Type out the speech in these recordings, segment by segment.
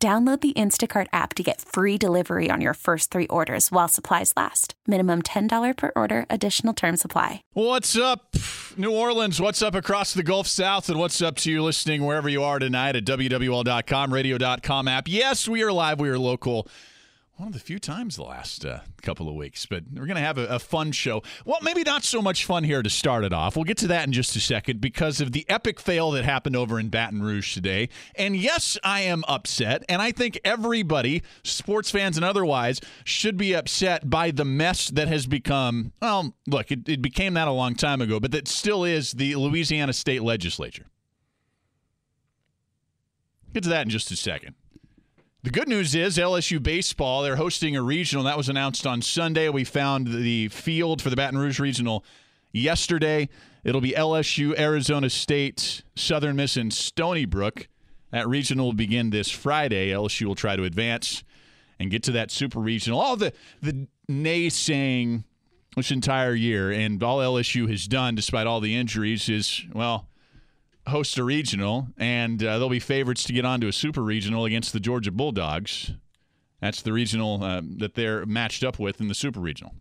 Download the Instacart app to get free delivery on your first three orders while supplies last. Minimum $10 per order. Additional terms apply. What's up, New Orleans? What's up across the Gulf South? And what's up to you listening wherever you are tonight at WWL.com, radio.com app. Yes, we are live. We are local. One of the few times the last couple of weeks. But we're going to have a fun show. Well, maybe not so much fun here to start it off. We'll get to that in just a second because of the epic fail that happened over in Baton Rouge today. And yes, I am upset. And I think everybody, sports fans and otherwise, should be upset by the mess that has become, well, look, it became that a long time ago, but that still is the Louisiana State Legislature. Get to that in just a second. The good news is LSU baseball, they're hosting a regional. That was announced on Sunday. We found the field for the Baton Rouge regional yesterday. It'll be LSU, Arizona State, Southern Miss, and Stony Brook. That regional will begin this Friday. LSU will try to advance and get to that super regional. All the naysaying this entire year, and all LSU has done, despite all the injuries, is, well, host a regional, and they'll be favorites to get onto a super regional against the Georgia Bulldogs. That's the regional that they're matched up with in the super regional.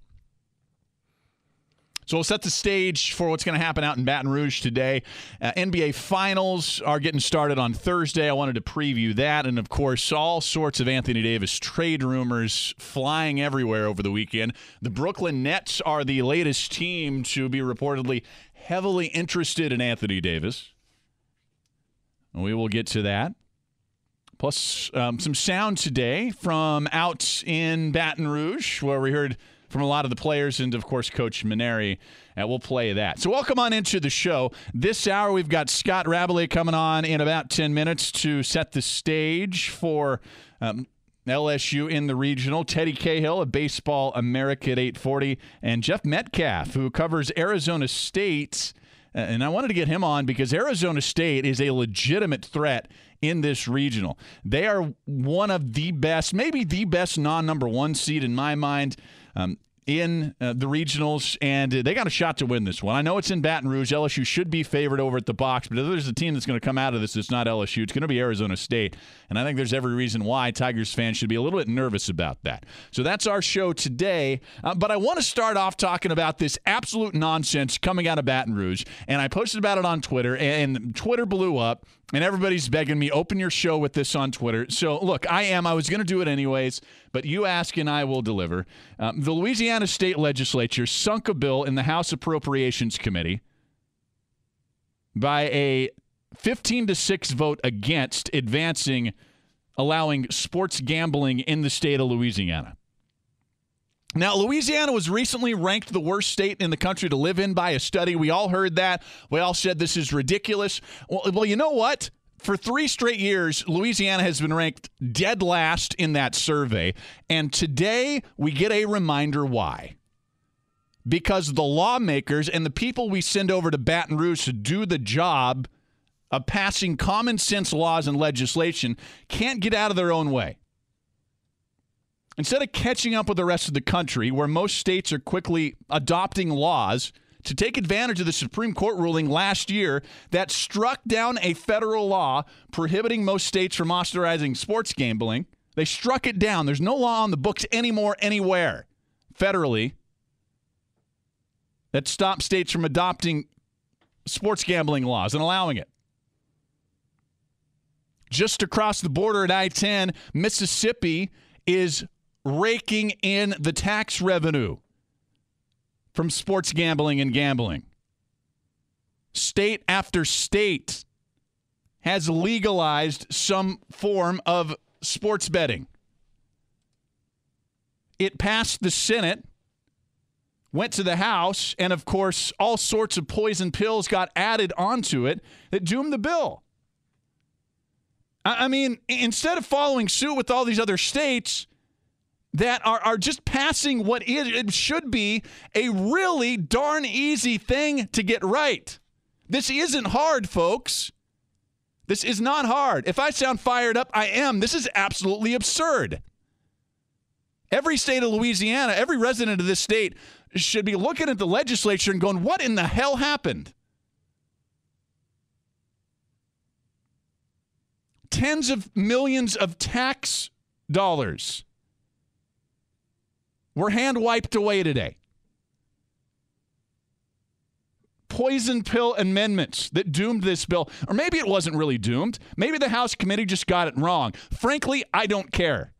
So we'll set the stage for what's going to happen out in Baton Rouge today. NBA Finals are getting started on Thursday. I wanted to preview that, and of course, all sorts of Anthony Davis trade rumors flying everywhere over the weekend. The Brooklyn Nets are the latest team to be reportedly heavily interested in Anthony Davis. We will get to that. Plus, some sound today from out in Baton Rouge, where we heard from a lot of the players and, of course, Coach Maneri. And we'll play that. So welcome on into the show. This hour, we've got Scott Rabalais coming on in about 10 minutes to set the stage for LSU in the regional. Teddy Cahill of Baseball America at 8:40. And Jeff Metcalf, who covers Arizona State. And I wanted to get him on because Arizona State is a legitimate threat in this regional. They are one of the best, maybe the best non-number one seed in my mind in the regionals, and they got a shot to win this one. I know it's in Baton Rouge. LSU should be favored over at the box, but if there's a team that's going to come out of this that's not LSU, it's going to be Arizona State, and I think there's every reason why Tigers fans should be a little bit nervous about that. So that's our show today, but I want to start off talking about this absolute nonsense coming out of Baton Rouge, and I posted about it on Twitter, and Twitter blew up, and everybody's begging me, open your show with this on Twitter. So, look, I was going to do it anyways, but you ask and I will deliver. The Louisiana State Legislature sunk a bill in the House Appropriations Committee by a 15-6 vote against advancing, allowing sports gambling in the state of Louisiana. Now, Louisiana was recently ranked the worst state in the country to live in by a study. We all heard that. We all said this is ridiculous. Well, you know what? For 3 straight years, Louisiana has been ranked dead last in that survey. And today, we get a reminder why. Because the lawmakers and the people we send over to Baton Rouge to do the job of passing common sense laws and legislation can't get out of their own way. Instead of catching up with the rest of the country, where most states are quickly adopting laws to take advantage of the Supreme Court ruling last year that struck down a federal law prohibiting most states from authorizing sports gambling, they struck it down. There's no law on the books anymore anywhere federally that stops states from adopting sports gambling laws and allowing it. Just across the border at I-10, Mississippi is raking in the tax revenue from sports gambling and gambling. State after state has legalized some form of sports betting. It passed the Senate, went to the House, and of course, all sorts of poison pills got added onto it that doomed the bill. I mean, instead of following suit with all these other states that are just passing what is, it should be a really darn easy thing to get right. This isn't hard, folks. This is not hard. If I sound fired up, I am. This is absolutely absurd. Every state of Louisiana, every resident of this state should be looking at the legislature and going, what in the hell happened? Tens of millions of tax dollars were hand wiped away today. Poison pill amendments that doomed this bill. Or maybe it wasn't really doomed. Maybe the House committee just got it wrong. Frankly, I don't care.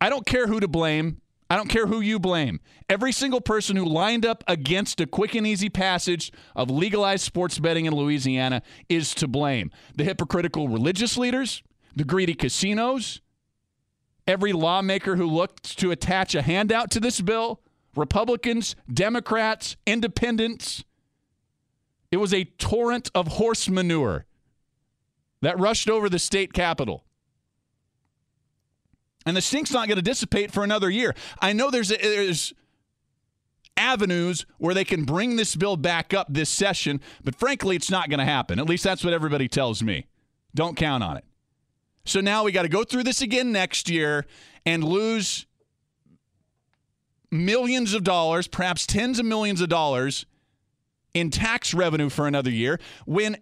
I don't care who to blame. I don't care who you blame. Every single person who lined up against a quick and easy passage of legalized sports betting in Louisiana is to blame. The hypocritical religious leaders, the greedy casinos, every lawmaker who looked to attach a handout to this bill, Republicans, Democrats, independents. It was a torrent of horse manure that rushed over the state capitol. And the stink's not going to dissipate for another year. I know there's avenues where they can bring this bill back up this session, but frankly, it's not going to happen. At least that's what everybody tells me. Don't count on it. So now we got to go through this again next year and lose millions of dollars, perhaps tens of millions of dollars in tax revenue for another year when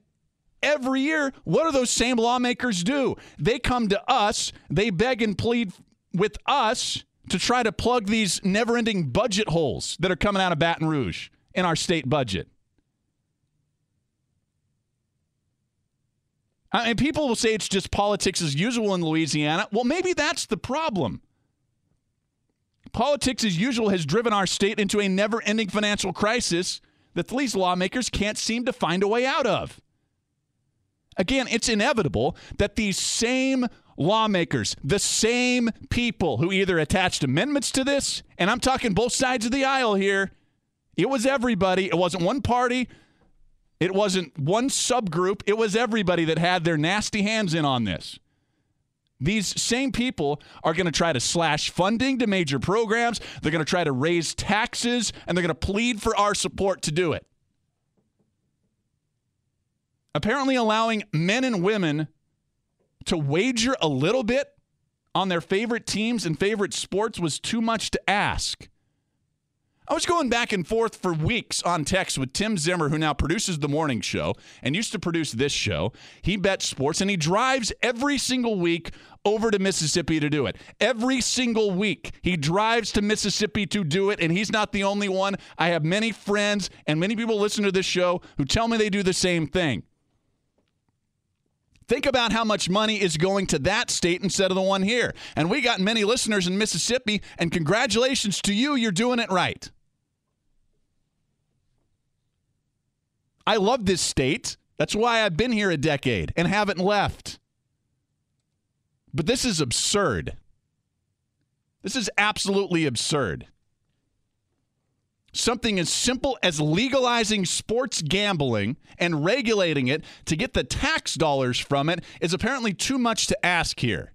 every year, what do those same lawmakers do? They come to us, they beg and plead with us to try to plug these never-ending budget holes that are coming out of Baton Rouge in our state budget. I mean, people will say it's just politics as usual in Louisiana. Well, maybe that's the problem. Politics as usual has driven our state into a never-ending financial crisis that these lawmakers can't seem to find a way out of. Again, it's inevitable that these same lawmakers, the same people who either attached amendments to this, and I'm talking both sides of the aisle here, it was everybody. It wasn't one party. It wasn't one subgroup. It was everybody that had their nasty hands in on this. These same people are going to try to slash funding to major programs. They're going to try to raise taxes, and they're going to plead for our support to do it. Apparently allowing men and women to wager a little bit on their favorite teams and favorite sports was too much to ask. I was going back and forth for weeks on text with Tim Zimmer, who now produces the morning show and used to produce this show. He bets sports, and he drives every single week over to Mississippi to do it. Every single week, he drives to Mississippi to do it, and he's not the only one. I have many friends and many people listen to this show who tell me they do the same thing. Think about how much money is going to that state instead of the one here. And we got many listeners in Mississippi, and congratulations to you. You're doing it right. I love this state. That's why I've been here a decade and haven't left. But this is absurd. This is absolutely absurd. Something as simple as legalizing sports gambling and regulating it to get the tax dollars from it is apparently too much to ask here.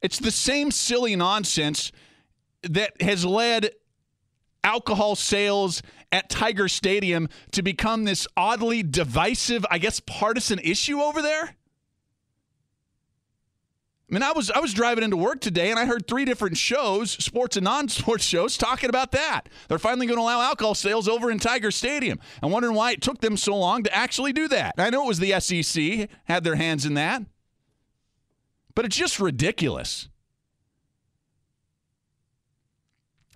It's the same silly nonsense that has led alcohol sales at Tiger Stadium to become this oddly divisive, I guess, partisan issue over there. I mean, I was driving into work today, and I heard three different shows, sports and non-sports shows, talking about that. They're finally going to allow alcohol sales over in Tiger Stadium. I'm wondering why it took them so long to actually do that. I know it was the SEC had their hands in that, but it's just ridiculous.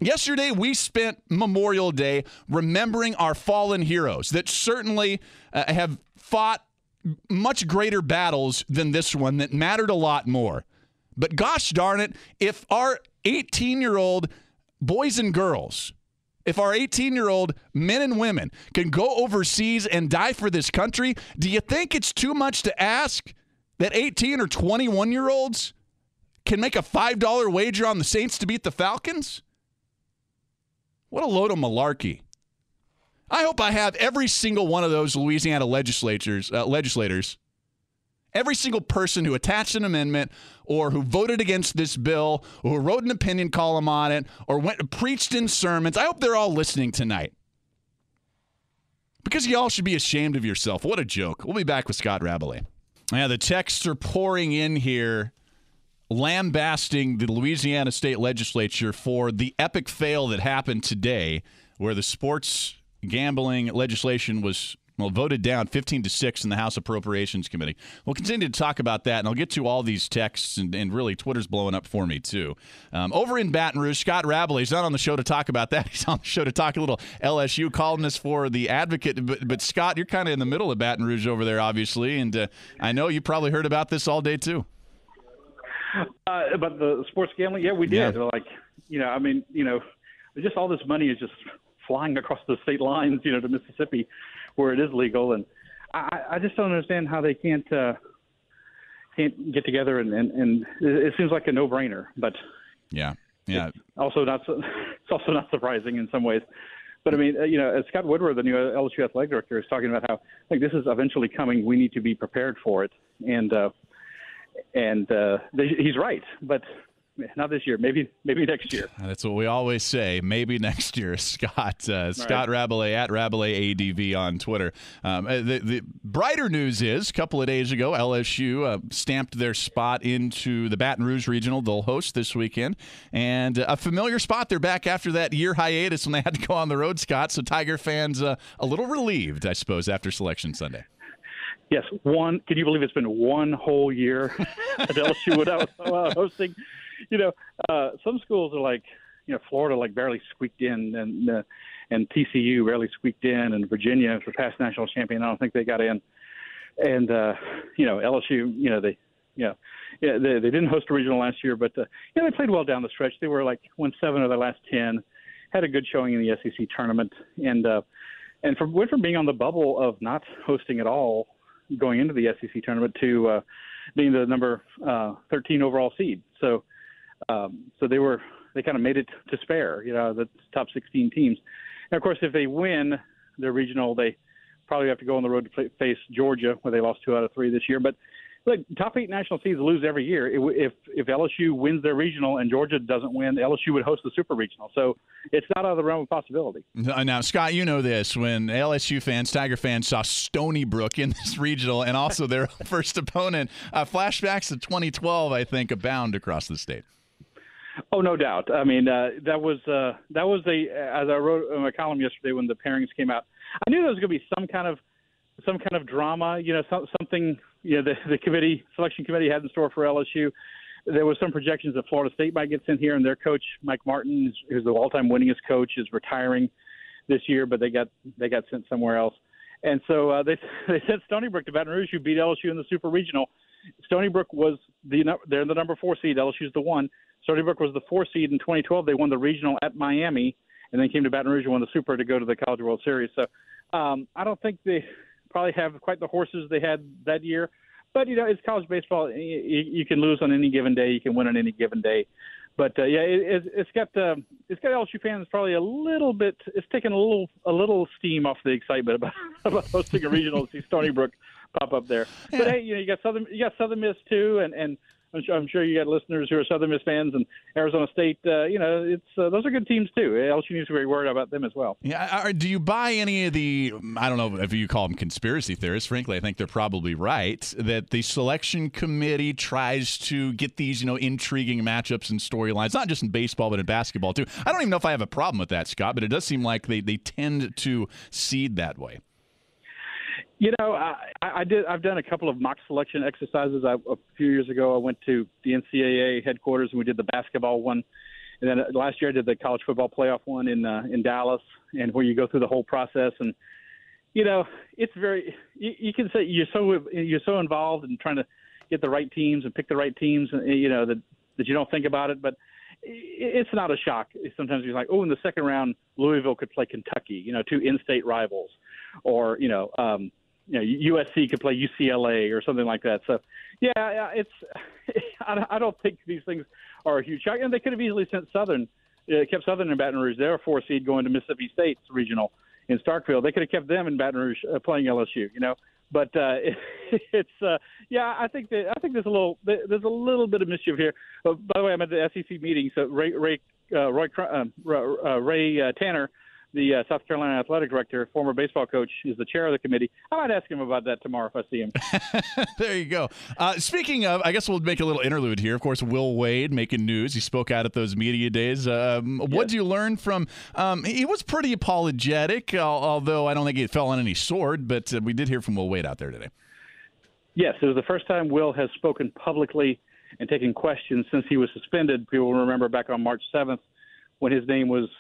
Yesterday, we spent Memorial Day remembering our fallen heroes that certainly have fought much greater battles than this one that mattered a lot more. But gosh darn it, if our 18-year-old boys and girls, if our 18-year-old men and women can go overseas and die for this country, do you think it's too much to ask that 18 or 21-year-olds can make a $5 wager on the Saints to beat the Falcons? What a load of malarkey. I hope I have every single one of those Louisiana legislators Every single person who attached an amendment or who voted against this bill or who wrote an opinion column on it or went and preached in sermons, I hope they're all listening tonight. Because y'all should be ashamed of yourself. What a joke. We'll be back with Scott Rabalais. Yeah, the texts are pouring in here, lambasting the Louisiana state legislature for the epic fail that happened today where the sports gambling legislation was voted down 15-6 in the House Appropriations Committee. We'll continue to talk about that, and I'll get to all these texts, and really Twitter's blowing up for me, too. Over in Baton Rouge, Scott Rabalais is not on the show to talk about that. He's on the show to talk a little LSU, columnist for The Advocate. But Scott, you're kind of in the middle of Baton Rouge over there, obviously, and I know you probably heard about this all day, too. About the sports gambling? Yeah, we did. Yeah. Like, just all this money is just flying across the state lines, to Mississippi, where it is legal, and I just don't understand how they can't get together, and it seems like a no-brainer. But yeah, it's also not surprising in some ways. But I mean, as Scott Woodward, the new LSU athletic director, is talking about how this is eventually coming, we need to be prepared for it, and he's right, but. Not this year. Maybe next year. That's what we always say. Maybe next year, Scott. Scott Rabalais at RabalaiSADV on Twitter. The brighter news is, a couple of days ago, LSU stamped their spot into the Baton Rouge Regional. They'll host this weekend. And a familiar spot. They're back after that year hiatus when they had to go on the road, Scott. So Tiger fans a little relieved, I suppose, after Selection Sunday. Yes. Can you believe it's been one whole year at LSU without hosting? Some schools are like, Florida barely squeaked in, and TCU barely squeaked in, and Virginia for past national champion, I don't think they got in, and LSU, they didn't host a regional last year, but they played well down the stretch. They were won 7 of their last 10, had a good showing in the SEC tournament, and went from being on the bubble of not hosting at all going into the SEC tournament to being the number 13 overall seed. So. So they kind of made it to spare, the top 16 teams. And of course, if they win their regional, they probably have to go on the road to face Georgia, where they lost 2 out of 3 this year. But top 8 national seeds lose every year. If LSU wins their regional and Georgia doesn't win, LSU would host the super regional. So it's not out of the realm of possibility. Now, Scott, you know this. When LSU fans, Tiger fans, saw Stony Brook in this regional and also their first opponent, flashbacks to 2012, I think, abound across the state. Oh, no doubt. I mean, that was as I wrote in my column yesterday when the pairings came out, I knew there was going to be some kind of drama, something, the selection committee had in store for LSU. There was some projections that Florida State might get sent here, and their coach, Mike Martin, who's the all-time winningest coach, is retiring this year, but they got sent somewhere else. And so they sent Stony Brook to Baton Rouge, who beat LSU in the Super Regional. Stony Brook was they're the number 4 seed. LSU's the 1. Stony Brook was the 4 seed in 2012. They won the regional at Miami, and then came to Baton Rouge and won the Super to go to the College World Series. So I don't think they probably have quite the horses they had that year. But, it's college baseball. You can lose on any given day. You can win on any given day. But, it's got LSU fans probably a little bit – it's taken a little steam off the excitement about hosting a regional to see Stony Brook pop up there. Yeah. But, hey, you got Southern Miss, too, and I'm sure you got listeners who are Southern Miss fans, and Arizona State. Those are good teams too. LSU needs to be worried about them as well. Yeah. Do you buy any of the? I don't know if you call them conspiracy theorists. Frankly, I think they're probably right that the selection committee tries to get these, intriguing matchups and storylines, not just in baseball but in basketball too. I don't even know if I have a problem with that, Scott, but it does seem like they tend to seed that way. I've done a couple of mock selection exercises. A few years ago, I went to the NCAA headquarters and we did the basketball one. And then last year I did the college football playoff one in Dallas, and where you go through the whole process. And, it's very – you can say you're so involved in trying to get the right teams and pick the right teams, and, that you don't think about it. But it's not a shock. Sometimes you're like, in the second round, Louisville could play Kentucky, 2 in-state rivals, or, USC could play UCLA or something like that. So, yeah, I don't think these things are a huge shock. And they could have easily kept Southern in Baton Rouge. They're a 4 seed going to Mississippi State's regional in Starkville. They could have kept them in Baton Rouge playing LSU. But I think there's a little bit of mischief here. By the way, I'm at the SEC meeting, so Ray Tanner, the South Carolina athletic director, former baseball coach, is the chair of the committee. I might ask him about that tomorrow if I see him. There you go. Speaking of, I guess we'll make a little interlude here. Of course, Will Wade making news. He spoke out at those media days. What did you learn from he was pretty apologetic, although I don't think he fell on any sword, but we did hear from Will Wade out there today. Yes, it was the first time Will has spoken publicly and taken questions since he was suspended. People remember back on March 7th when his name was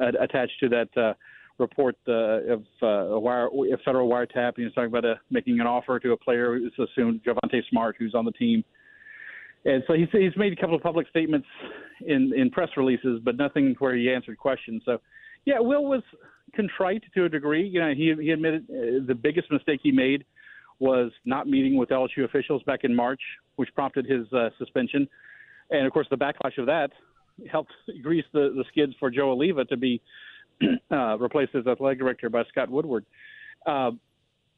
attached to that report of federal wiretap. He was talking about making an offer to a player, it's assumed Javante Smart, who's on the team. And so he's made a couple of public statements in press releases, but nothing where he answered questions. So, yeah, Will was contrite to a degree. You know, he admitted the biggest mistake he made was not meeting with LSU officials back in March, which prompted his suspension. And, of course, the backlash of that helped grease the skids for Joe Oliva to be replaced as athletic director by Scott Woodward. And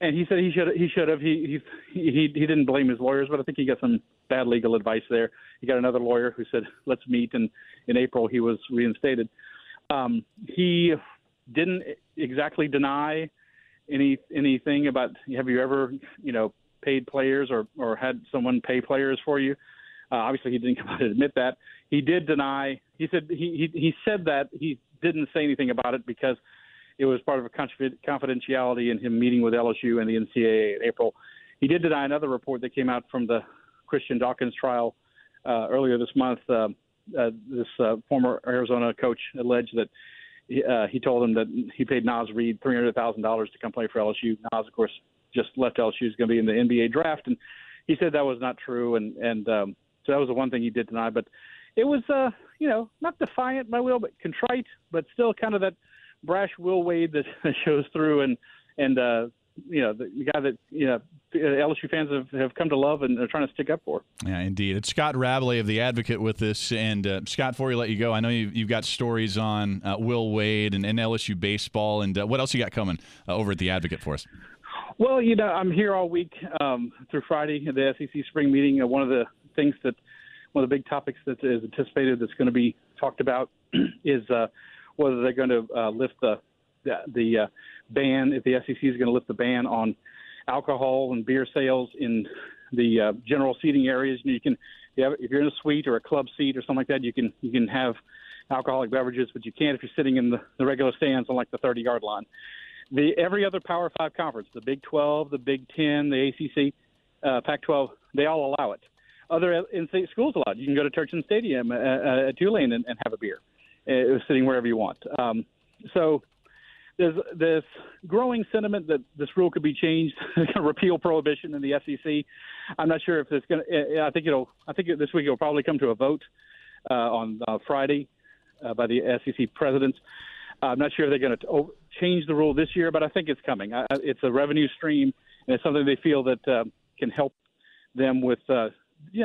he said he should have. He didn't blame his lawyers, but I think he got some bad legal advice there. He got another lawyer who said, let's meet, and in April he was reinstated. He didn't exactly deny anything about, have you ever, paid players or had someone pay players for you? Obviously, he didn't come out and admit that. He did deny. He said he said that he didn't say anything about it because it was part of a confidentiality in him meeting with LSU and the NCAA in April. He did deny another report that came out from the Christian Dawkins trial earlier this month. This former Arizona coach alleged that he told him that he paid Naz Reid $300,000 to come play for LSU. Naz, of course, just left LSU. He's going to be in the NBA draft, and he said that was not true. So that was the one thing he did deny. But it was, not defiant, my Will, but contrite, but still kind of that brash Will Wade that shows through. The guy that, LSU fans have come to love and are trying to stick up for. Yeah, indeed. It's Scott Rabalais of The Advocate with us. And, Scott, before we let you go, I know you've got stories on Will Wade and LSU baseball. And what else you got coming over at The Advocate for us? Well, I'm here all week through Friday at the SEC spring meeting. One of the big topics that is anticipated that's going to be talked about is whether they're going to lift the ban, if the SEC is going to lift the ban on alcohol and beer sales in the general seating areas. If you're in a suite or a club seat or something like that, you can have alcoholic beverages, but you can't if you're sitting in the regular stands on like the 30-yard line. Every other Power 5 conference, the Big 12, the Big 10, the ACC, Pac-12, they all allow it. Other in-state schools allowed. You can go to Turchin Stadium at Tulane and have a beer. It was sitting wherever you want. So there's this growing sentiment that this rule could be changed, repeal prohibition in the SEC. I'm not sure if it's going to. I think this week it'll probably come to a vote on Friday by the SEC presidents. I'm not sure if they're going to change the rule this year, but I think it's coming. It's a revenue stream, and it's something they feel that can help them with.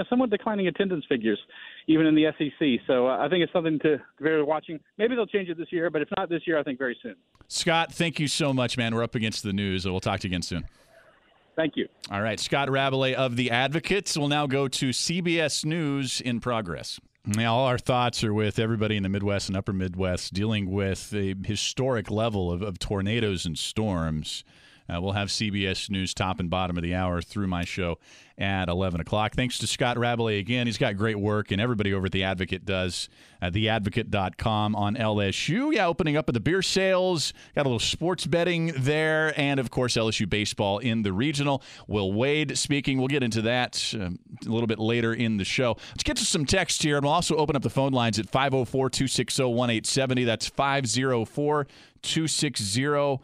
Somewhat declining attendance figures, even in the SEC. So I think it's something to be watching. Maybe they'll change it this year, but if not this year, I think very soon. Scott, thank you so much, man. We're up against the news, and we'll talk to you again soon. Thank you. All right, Scott Rabalais of The Advocates. We'll now go to CBS News in progress. Now, all our thoughts are with everybody in the Midwest and upper Midwest dealing with the historic level of tornadoes and storms. We'll have CBS News top and bottom of the hour through my show at 11 o'clock. Thanks to Scott Rabalais again. He's got great work, and everybody over at The Advocate does. Theadvocate.com on LSU. Yeah, opening up at the beer sales. Got a little sports betting there. And, of course, LSU baseball in the regional. Will Wade speaking. We'll get into that a little bit later in the show. Let's get to some text here. And we'll also open up the phone lines at 504-260-1870. That's 504-260-1870.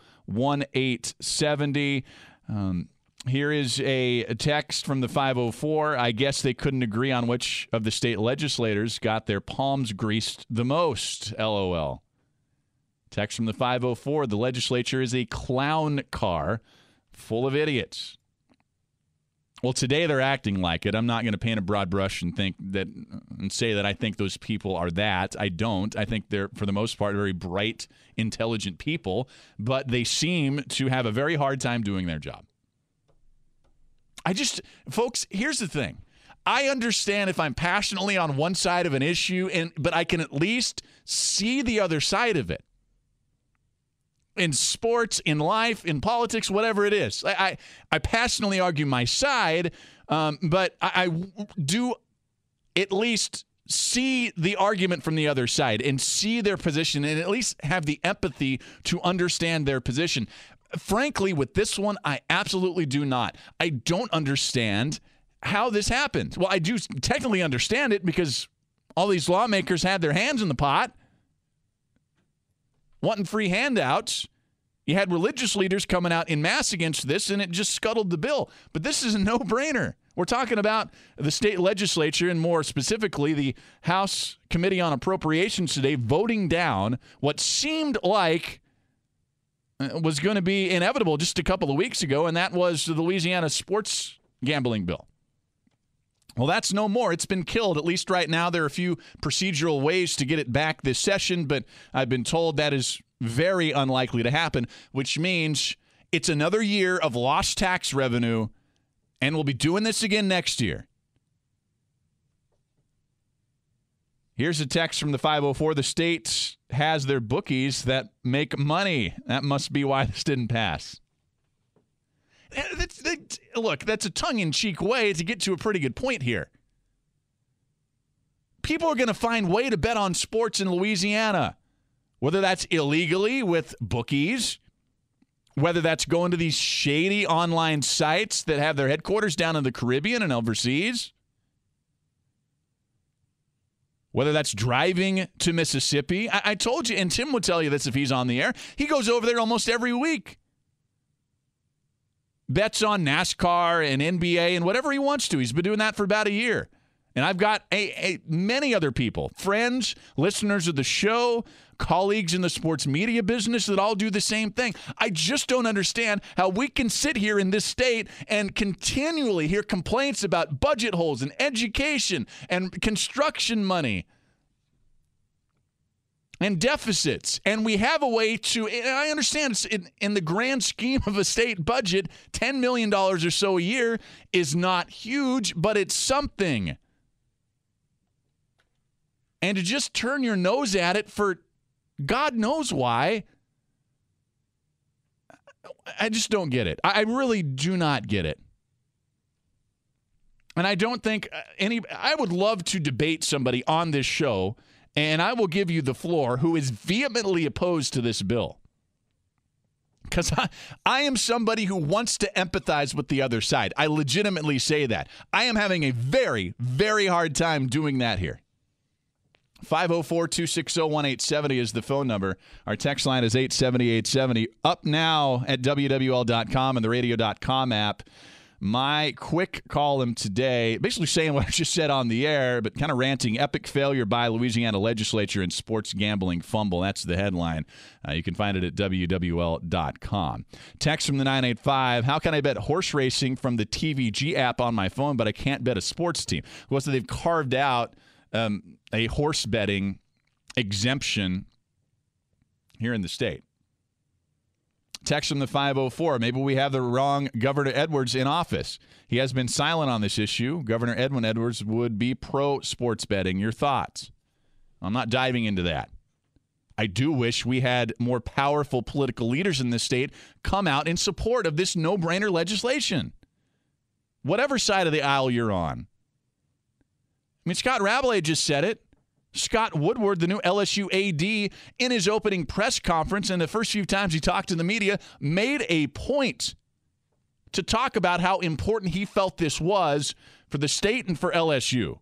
Here is a text from the 504. I guess they couldn't agree on which of the state legislators got their palms greased the most. LOL. Text from the 504. The legislature is a clown car full of idiots. well, today they're acting like it. I'm not going to paint a broad brush and think that and say that I think those people are that. I don't. I think they're, for the most part, very bright, intelligent people, but they seem to have a very hard time doing their job. I just, folks, here's the thing. I understand if I'm passionately on one side of an issue, but I can at least see the other side of it. In sports, in life, in politics, whatever it is. I passionately argue my side, but I do at least see the argument from the other side and see their position and at least have the empathy to understand their position. Frankly, with this one, I absolutely do not. I don't understand how this happened. Well, I do technically understand it because all these lawmakers had their hands in the pot, wanting free handouts. You had religious leaders coming out in mass against this, and it just scuttled the bill. But this is a no-brainer. We're talking about the state legislature, and more specifically, the House Committee on Appropriations today voting down what seemed like was going to be inevitable just a couple of weeks ago, and that was the Louisiana sports gambling bill. Well, that's no more. It's been killed. At least right now, there are a few procedural ways to get it back this session, but I've been told that is very unlikely to happen, which means it's another year of lost tax revenue, and we'll be doing this again next year. Here's a text from the 504. The state has their bookies that make money. That must be why this didn't pass. Look, that's a tongue-in-cheek way to get to a pretty good point here. People are going to find a way to bet on sports in Louisiana, whether that's illegally with bookies, whether that's going to these shady online sites that have their headquarters down in the Caribbean and overseas, whether that's driving to Mississippi. I told you, and Tim would tell you this if he's on the air, he goes over there almost every week. Bets on NASCAR and NBA and whatever he wants to. He's been doing that for about a year. And I've got many other people, friends, listeners of the show, colleagues in the sports media business that all do the same thing. I just don't understand how we can sit here in this state and continually hear complaints about budget holes and education and construction money and deficits, and we have a way to, and I understand it's in the grand scheme of a state budget, $10 million or so a year is not huge, but it's something. And to just turn your nose at it for God knows why, I just don't get it. I really do not get it. And I don't think I would love to debate somebody on this show, and I will give you the floor, who is vehemently opposed to this bill. Because I am somebody who wants to empathize with the other side. I legitimately say that. I am having a very, very hard time doing that here. 504-260-1870 is the phone number. Our text line is 870-870. Up now at WWL.com and the radio.com app. My quick column today, basically saying what I just said on the air, but kind of ranting, epic failure by Louisiana legislature and sports gambling fumble. That's the headline. You can find it at WWL.com. Text from the 985, how can I bet horse racing from the TVG app on my phone, but I can't bet a sports team? Well, so they've carved out a horse betting exemption here in the state. Text from the 504. Maybe we have the wrong Governor Edwards in office. He has been silent on this issue. Governor Edwin Edwards would be pro sports betting. Your thoughts? I'm not diving into that. I do wish we had more powerful political leaders in this state come out in support of this no-brainer legislation. Whatever side of the aisle you're on. I mean, Scott Rabalais just said it. Scott Woodward, the new LSU AD, in his opening press conference and the first few times he talked to the media, made a point to talk about how important he felt this was for the state and for LSU.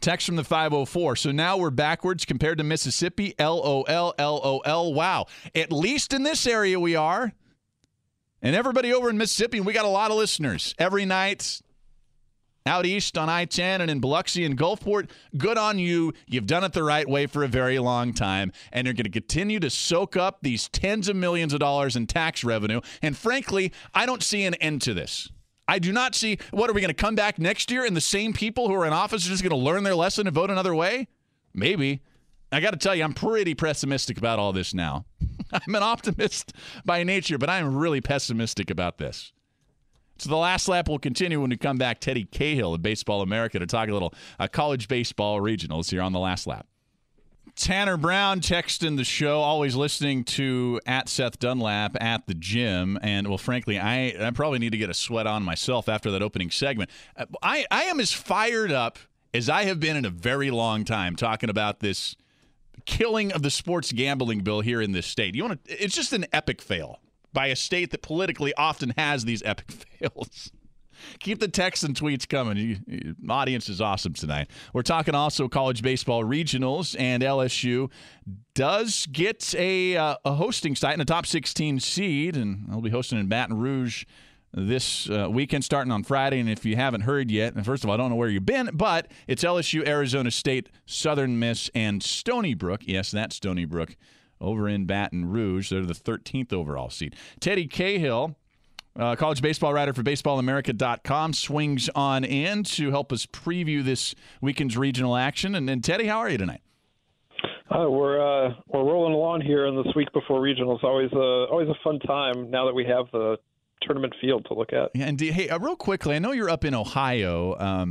Text from the 504. So now we're backwards compared to Mississippi. LOL, LOL, wow. At least in this area we are. And everybody over in Mississippi, we got a lot of listeners every night. Out east on I-10 and in Biloxi and Gulfport, good on you. You've done it the right way for a very long time, and you're going to continue to soak up these tens of millions of dollars in tax revenue. And frankly, I don't see an end to this. I do not see, what, are we going to come back next year and the same people who are in office are just going to learn their lesson and vote another way? Maybe. I got to tell you, I'm pretty pessimistic about all this now. I'm an optimist by nature, but I'm really pessimistic about this. So the last lap will continue when we come back. Teddy Cahill of Baseball America to talk a little college baseball regionals here on the last lap. Tanner Brown texting the show, always listening to at Seth Dunlap at the gym. And, well, frankly, I probably need to get a sweat on myself after that opening segment. I am as fired up as I have been in a very long time talking about this killing of the sports gambling bill here in this state. It's just an epic fail by a state that politically often has these epic fails. Keep the texts and tweets coming. The audience is awesome tonight. We're talking also college baseball regionals, and LSU does get a hosting site and a top 16 seed, and they'll be hosting in Baton Rouge this weekend starting on Friday. And if you haven't heard yet, and first of all, I don't know where you've been, but it's LSU, Arizona State, Southern Miss, and Stony Brook. Yes, that's Stony Brook. Over in Baton Rouge, they're the 13th overall seed. Teddy Cahill, college baseball writer for BaseballAmerica.com, swings on in to help us preview this weekend's regional action. And Teddy, how are you tonight? We're rolling along here in this week before regionals. Always a fun time now that we have the tournament field to look at. And hey, real quickly, I know you're up in Ohio.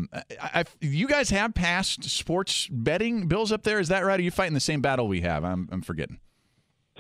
You guys have passed sports betting bills up there, is that right? Are you fighting the same battle we have? I'm forgetting.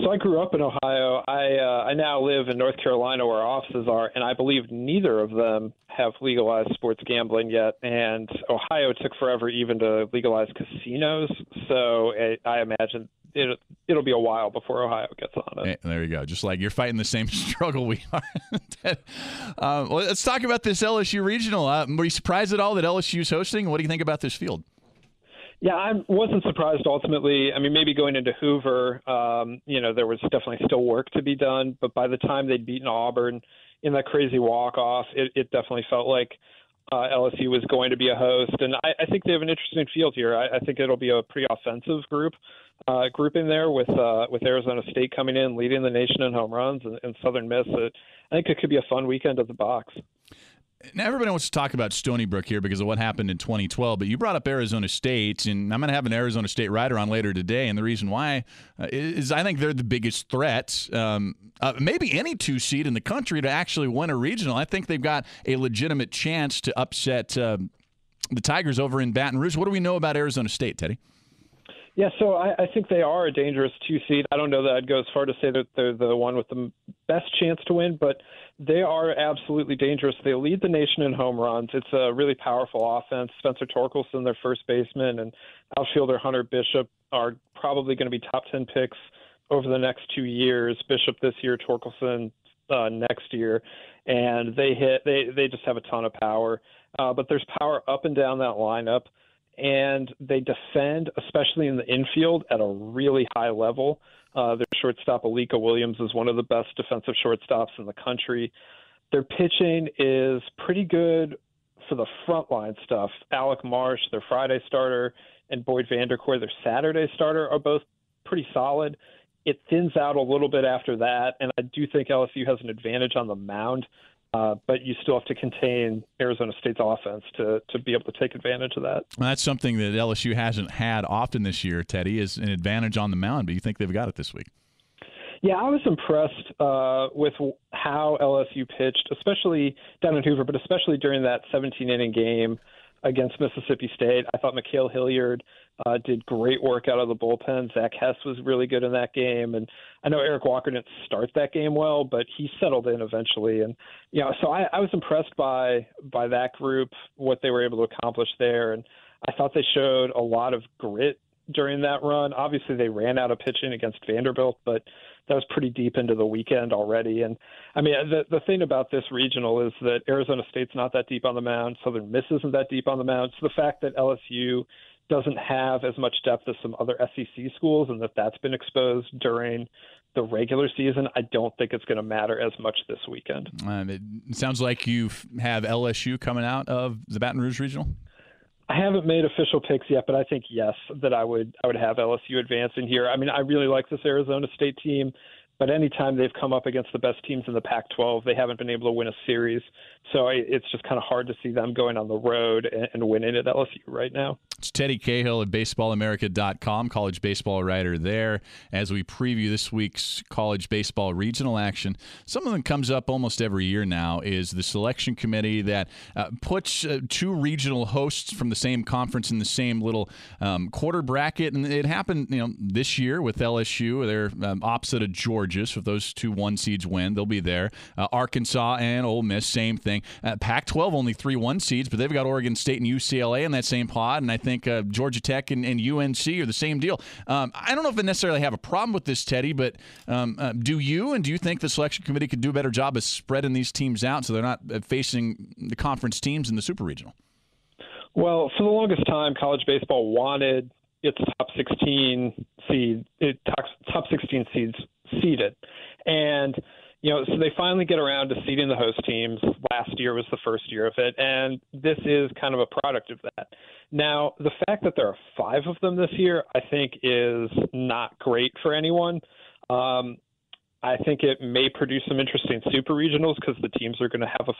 So I grew up in Ohio. I now live in North Carolina where our offices are, and I believe neither of them have legalized sports gambling yet. And Ohio took forever even to legalize casinos, so I imagine it'll be a while before Ohio gets on it. There you go. Just like you're fighting the same struggle we are. Let's talk about this LSU regional. Were you surprised at all that LSU's hosting? What do you think about this field? Yeah, I wasn't surprised ultimately. I mean, maybe going into Hoover, there was definitely still work to be done. But by the time they'd beaten Auburn in that crazy walk-off, it definitely felt like LSU was going to be a host. And I think they have an interesting field here. I think it'll be a pretty offensive group in there with Arizona State coming in, leading the nation in home runs, and Southern Miss. I think it could be a fun weekend at the box. Now, everybody wants to talk about Stony Brook here because of what happened in 2012, but you brought up Arizona State, and I'm going to have an Arizona State writer on later today, and the reason why is I think they're the biggest threat, maybe any two-seed in the country, to actually win a regional. I think they've got a legitimate chance to upset the Tigers over in Baton Rouge. What do we know about Arizona State, Teddy? Yeah, so I think they are a dangerous two-seed. I don't know that I'd go as far to say that they're the one with the best chance to win, but they are absolutely dangerous. They lead the nation in home runs. It's a really powerful offense. Spencer Torkelson, their first baseman, and outfielder Hunter Bishop are probably going to be top 10 picks over the next 2 years. Bishop this year, Torkelson next year. And they just have a ton of power. But there's power up and down that lineup. And they defend, especially in the infield, at a really high level. Their shortstop, Emmitt Williams, is one of the best defensive shortstops in the country. Their pitching is pretty good for the frontline stuff. Alec Marsh, their Friday starter, and Boyd Vanderkor, their Saturday starter, are both pretty solid. It thins out a little bit after that, and I do think LSU has an advantage on the mound. But you still have to contain Arizona State's offense to be able to take advantage of that. Well, that's something that LSU hasn't had often this year, Teddy, is an advantage on the mound, but you think they've got it this week? Yeah, I was impressed with how LSU pitched, especially down in Hoover, but especially during that 17-inning game against Mississippi State. I thought Mikhail Hilliard did great work out of the bullpen. Zach Hess was really good in that game. And I know Eric Walker didn't start that game well, but he settled in eventually. And, so I was impressed by that group, what they were able to accomplish there. And I thought they showed a lot of grit during that run. Obviously, they ran out of pitching against Vanderbilt, but that was pretty deep into the weekend already. And, I mean, the thing about this regional is that Arizona State's not that deep on the mound. Southern Miss isn't that deep on the mound. So the fact that LSU doesn't have as much depth as some other SEC schools, and that's been exposed during the regular season, I don't think it's going to matter as much this weekend. It sounds like you have LSU coming out of the Baton Rouge Regional. I haven't made official picks yet, but I think, yes, that I would have LSU advancing here. I mean, I really like this Arizona State team, but anytime they've come up against the best teams in the Pac-12, they haven't been able to win a series. So it's just kind of hard to see them going on the road and winning at LSU right now. It's Teddy Cahill at baseballamerica.com, college baseball writer there. As we preview this week's college baseball regional action, something that comes up almost every year now is the selection committee that puts two regional hosts from the same conference in the same little quarter bracket. And it happened this year with LSU. They're opposite of Georgia. So if those 2 1 seeds win, they'll be there. Arkansas and Ole Miss, same thing. Pac-12 only 3 1 seeds, but they've got Oregon State and UCLA in that same pod, and I think Georgia Tech and UNC are the same deal. I don't know if I necessarily have a problem with this, Teddy, but do you? And do you think the selection committee could do a better job of spreading these teams out so they're not facing the conference teams in the Super Regional? Well, for the longest time, college baseball wanted its top 16 seeds seeded. And, so they finally get around to seeding the host teams. Last year was the first year of it, and this is kind of a product of that. Now, the fact that there are 5 of them this year, I think is not great for anyone. I think it may produce some interesting super regionals because the teams are going to have a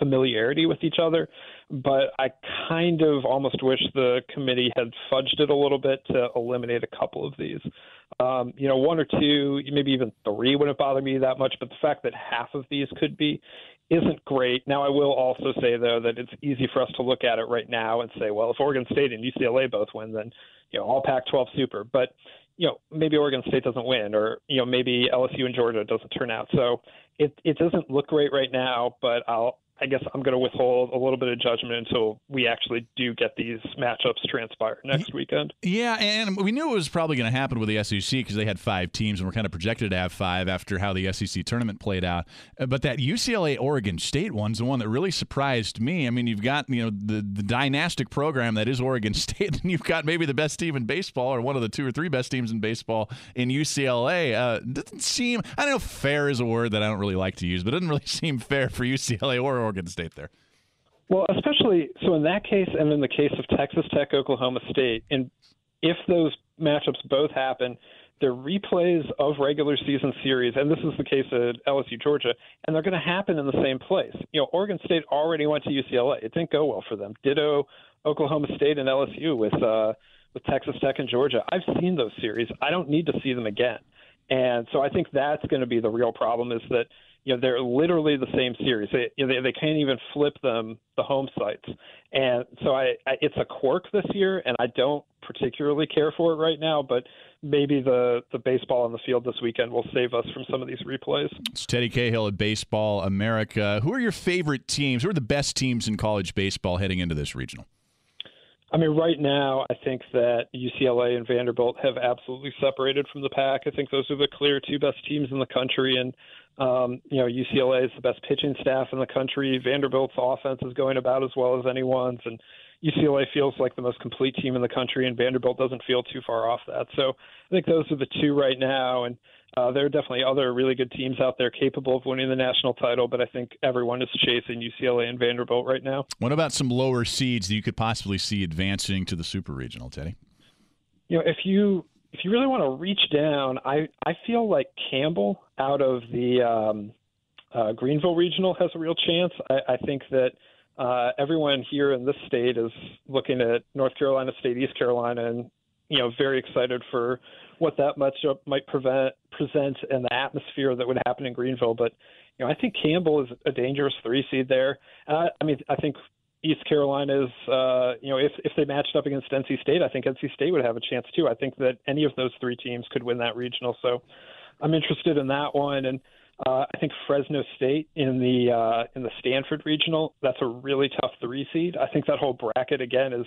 familiarity with each other. But I kind of almost wish the committee had fudged it a little bit to eliminate a couple of these. 1 or 2, maybe even 3 wouldn't bother me that much. But the fact that half of these could be isn't great. Now, I will also say, though, that it's easy for us to look at it right now and say, well, if Oregon State and UCLA both win, then, all Pac-12 super. But maybe Oregon State doesn't win, or, maybe LSU and Georgia doesn't turn out. So it doesn't look great right now, but I guess I'm going to withhold a little bit of judgment until we actually do get these matchups transpired next weekend. Yeah, and we knew it was probably going to happen with the SEC because they had 5 teams and were kind of projected to have 5 after how the SEC tournament played out. But that UCLA-Oregon State one's the one that really surprised me. I mean, you've got the dynastic program that is Oregon State, and you've got maybe the best team in baseball or one of the 2 or 3 best teams in baseball in UCLA. Doesn't seem – I don't know if fair is a word that I don't really like to use, but it doesn't really seem fair for UCLA or Oregon State there. Well, especially so in that case, and in the case of Texas Tech, Oklahoma State, and if those matchups both happen, they're replays of regular season series, and this is the case at LSU Georgia, and they're going to happen in the same place. Oregon State already went to UCLA. It didn't go well for them. Ditto Oklahoma State and LSU with Texas Tech and Georgia. I've seen those series. I don't need to see them again. And so I think that's going to be the real problem, is that they're literally the same series. They can't even flip them, the home sites. And so it's a quirk this year, and I don't particularly care for it right now, but maybe the baseball on the field this weekend will save us from some of these replays. It's Teddy Cahill at Baseball America. Who are your favorite teams? Who are the best teams in college baseball heading into this regional? I mean, right now, I think that UCLA and Vanderbilt have absolutely separated from the pack. I think those are the clear 2 best teams in the country, and UCLA is the best pitching staff in the country. Vanderbilt's offense is going about as well as anyone's, and UCLA feels like the most complete team in the country, and Vanderbilt doesn't feel too far off that. So I think those are the 2 right now, and there are definitely other really good teams out there capable of winning the national title, but I think everyone is chasing UCLA and Vanderbilt right now. What about some lower seeds that you could possibly see advancing to the Super Regional, Teddy? If you really want to reach down, I feel like Campbell out of the Greenville Regional has a real chance. I think that everyone here in this state is looking at North Carolina State, East Carolina, and very excited for what that matchup might present and the atmosphere that would happen in Greenville. But I think Campbell is a dangerous 3 seed there. I think East Carolina is, if they matched up against NC State, I think NC State would have a chance too. I think that any of those 3 teams could win that regional. So I'm interested in that one. And I think Fresno State in the Stanford regional, that's a really tough 3 seed. I think that whole bracket, again, is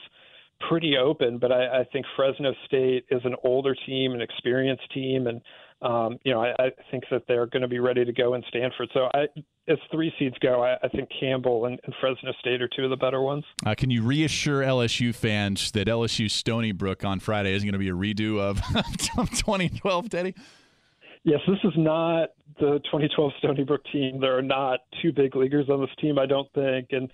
pretty open, but I think Fresno State is an older team, an experienced team, and I think that they're going to be ready to go in Stanford. So as three seeds go, I think Campbell and Fresno State are two of the better ones. Can you reassure LSU fans that LSU Stony Brook on Friday isn't going to be a redo of 2012, Teddy? Yes, this is not the 2012 Stony Brook team. There are not two big leaguers on this team, I don't think. And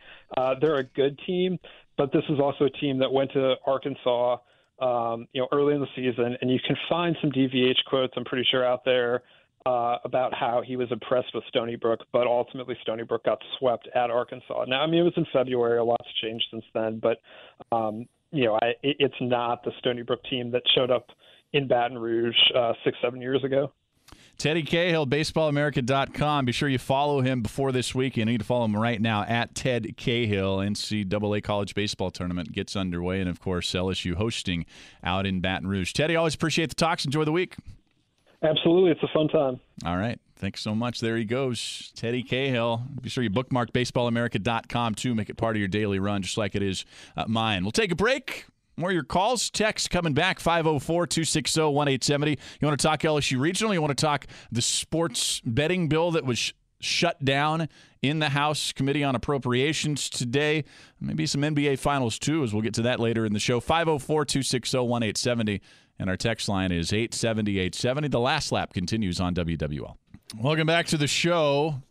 they're a good team, but this is also a team that went to Arkansas early in the season, and you can find some DVH quotes, I'm pretty sure, out there about how he was impressed with Stony Brook, but ultimately Stony Brook got swept at Arkansas. Now, I mean, it was in February. A lot's changed since then, but it's not the Stony Brook team that showed up in Baton Rouge 6-7 years ago. Teddy Cahill, BaseballAmerica.com. Be sure you follow him before this weekend. You need to follow him right now at Ted Cahill. NCAA College Baseball Tournament gets underway. And, of course, LSU hosting out in Baton Rouge. Teddy, always appreciate the talks. Enjoy the week. Absolutely. It's a fun time. All right. Thanks so much. There he goes, Teddy Cahill. Be sure you bookmark BaseballAmerica.com, too. Make it part of your daily run, just like it is mine. We'll take a break. More of your calls, texts coming back, 504-260-1870. You want to talk LSU Regional? You want to talk the sports betting bill that was shut down in the House Committee on Appropriations today? Maybe some NBA Finals, too, as we'll get to that later in the show. 504-260-1870. And our text line is 870-870. The Last Lap continues on WWL. Welcome back to the show.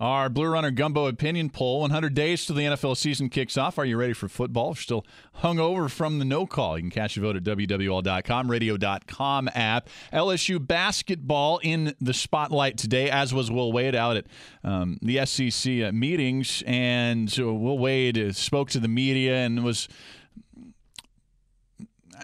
Our Blue Runner Gumbo opinion poll, 100 days till the NFL season kicks off. Are you ready for football? If you're still hungover from the no-call, you can cast your vote at WWL.com, radio.com app. LSU basketball in the spotlight today, as was Will Wade out at the SEC meetings. And so Will Wade spoke to the media and was,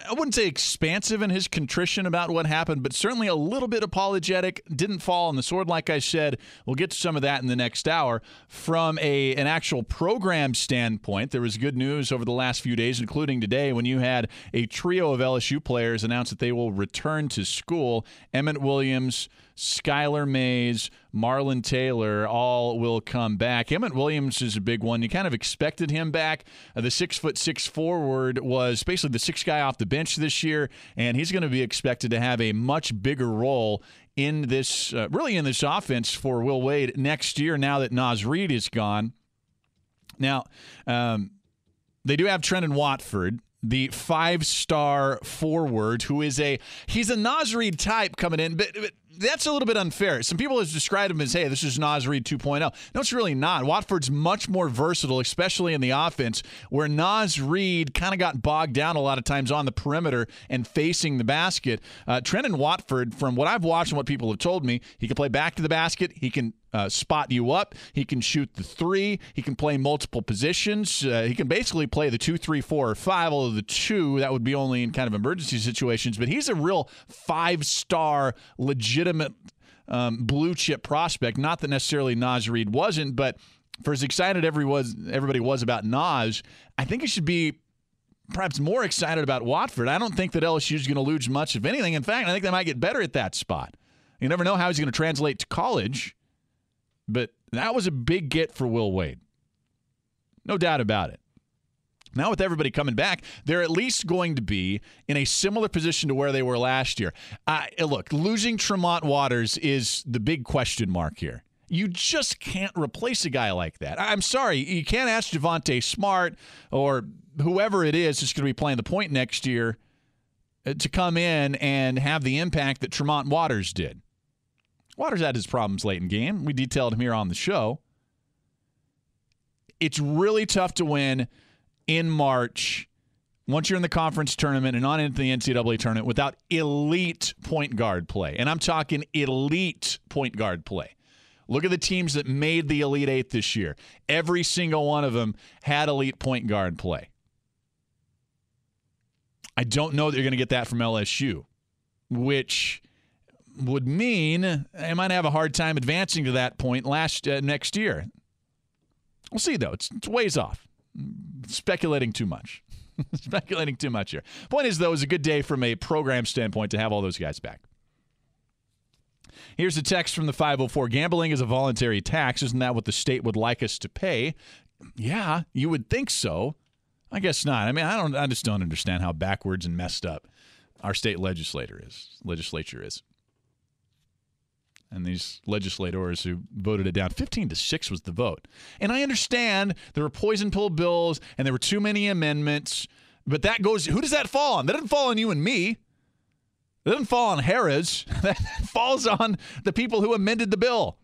I wouldn't say expansive in his contrition about what happened, but certainly a little bit apologetic. Didn't fall on the sword, like I said. We'll get to some of that in the next hour. From an actual program standpoint, there was good news over the last few days, including today, when you had a trio of LSU players announce that they will return to school. Emmitt Williams, Skylar Mays, Marlon Taylor, all will come back. Emmitt Williams is a big one. You kind of expected him back. The 6'6" forward was basically the sixth guy off the bench this year, and he's going to be expected to have a much bigger role in this, really in this offense for Will Wade next year now that Naz Reid is gone. Now, they do have Trenton Watford, the five-star forward, who is he's a Naz Reid type coming in, but that's a little bit unfair. Some people have described him as, hey, this is Naz Reid 2.0. No, it's really not. Watford's much more versatile, especially in the offense, where Naz Reid kind of got bogged down a lot of times on the perimeter and facing the basket. Trenton Watford, from what I've watched and what people have told me, he can play back to the basket. He can spot you up. He can shoot the three. He can play multiple positions. He can basically play the 2, 3, 4, or 5, although the 2, that would be only in kind of emergency situations. But he's a real five-star, legitimate blue-chip prospect. Not that necessarily Naz Reid wasn't, but for as excited everybody was about Naz, I think it should be perhaps more excited about Watford. I don't think that LSU is going to lose much of anything. In fact, I think they might get better at that spot. You never know how he's going to translate to college. But that was a big get for Will Wade. No doubt about it. Now with everybody coming back, they're at least going to be in a similar position to where they were last year. Look, losing Tremont Waters is the big question mark here. You just can't replace a guy like that. I'm sorry, you can't ask Javante Smart or whoever it is that's going to be playing the point next year to come in and have the impact that Tremont Waters did. Waters had his problems late in game. We detailed him here on the show. It's really tough to win in March once you're in the conference tournament and on into the NCAA tournament without elite point guard play. And I'm talking elite point guard play. Look at the teams that made the Elite Eight this year. Every single one of them had elite point guard play. I don't know that you're going to get that from LSU, which would mean I might have a hard time advancing to that point next year. We'll see, though. It's ways off. Speculating too much. Speculating too much here. Point is, though, it was a good day from a program standpoint to have all those guys back. Here's a text from the 504. Gambling is a voluntary tax. Isn't that what the state would like us to pay? Yeah, you would think so. I guess not. I mean, I just don't understand how backwards and messed up our state legislature is. and these legislators who voted it down. 15-6 was the vote. And I understand there were poison pill bills and there were too many amendments, but that goes, who does that fall on? That doesn't fall on you and me. That doesn't fall on Harris. That falls on the people who amended the bill.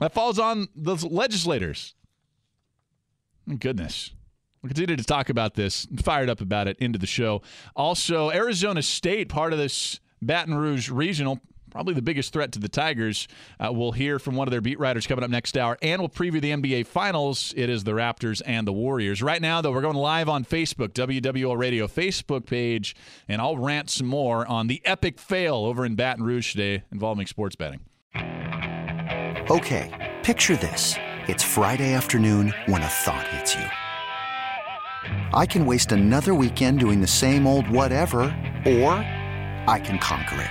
That falls on the legislators. My goodness. We'll continue to talk about this. I'm fired up about it into the show. Also, Arizona State, part of this Baton Rouge regional, probably the biggest threat to the Tigers. We'll hear from one of their beat writers coming up next hour, and we'll preview the NBA Finals. It is the Raptors and the Warriors. Right now, though, we're going live on Facebook, WWL Radio Facebook page, and I'll rant some more on the epic fail over in Baton Rouge today involving sports betting. Okay, picture this. It's Friday afternoon when a thought hits you. I can waste another weekend doing the same old whatever, or I can conquer it.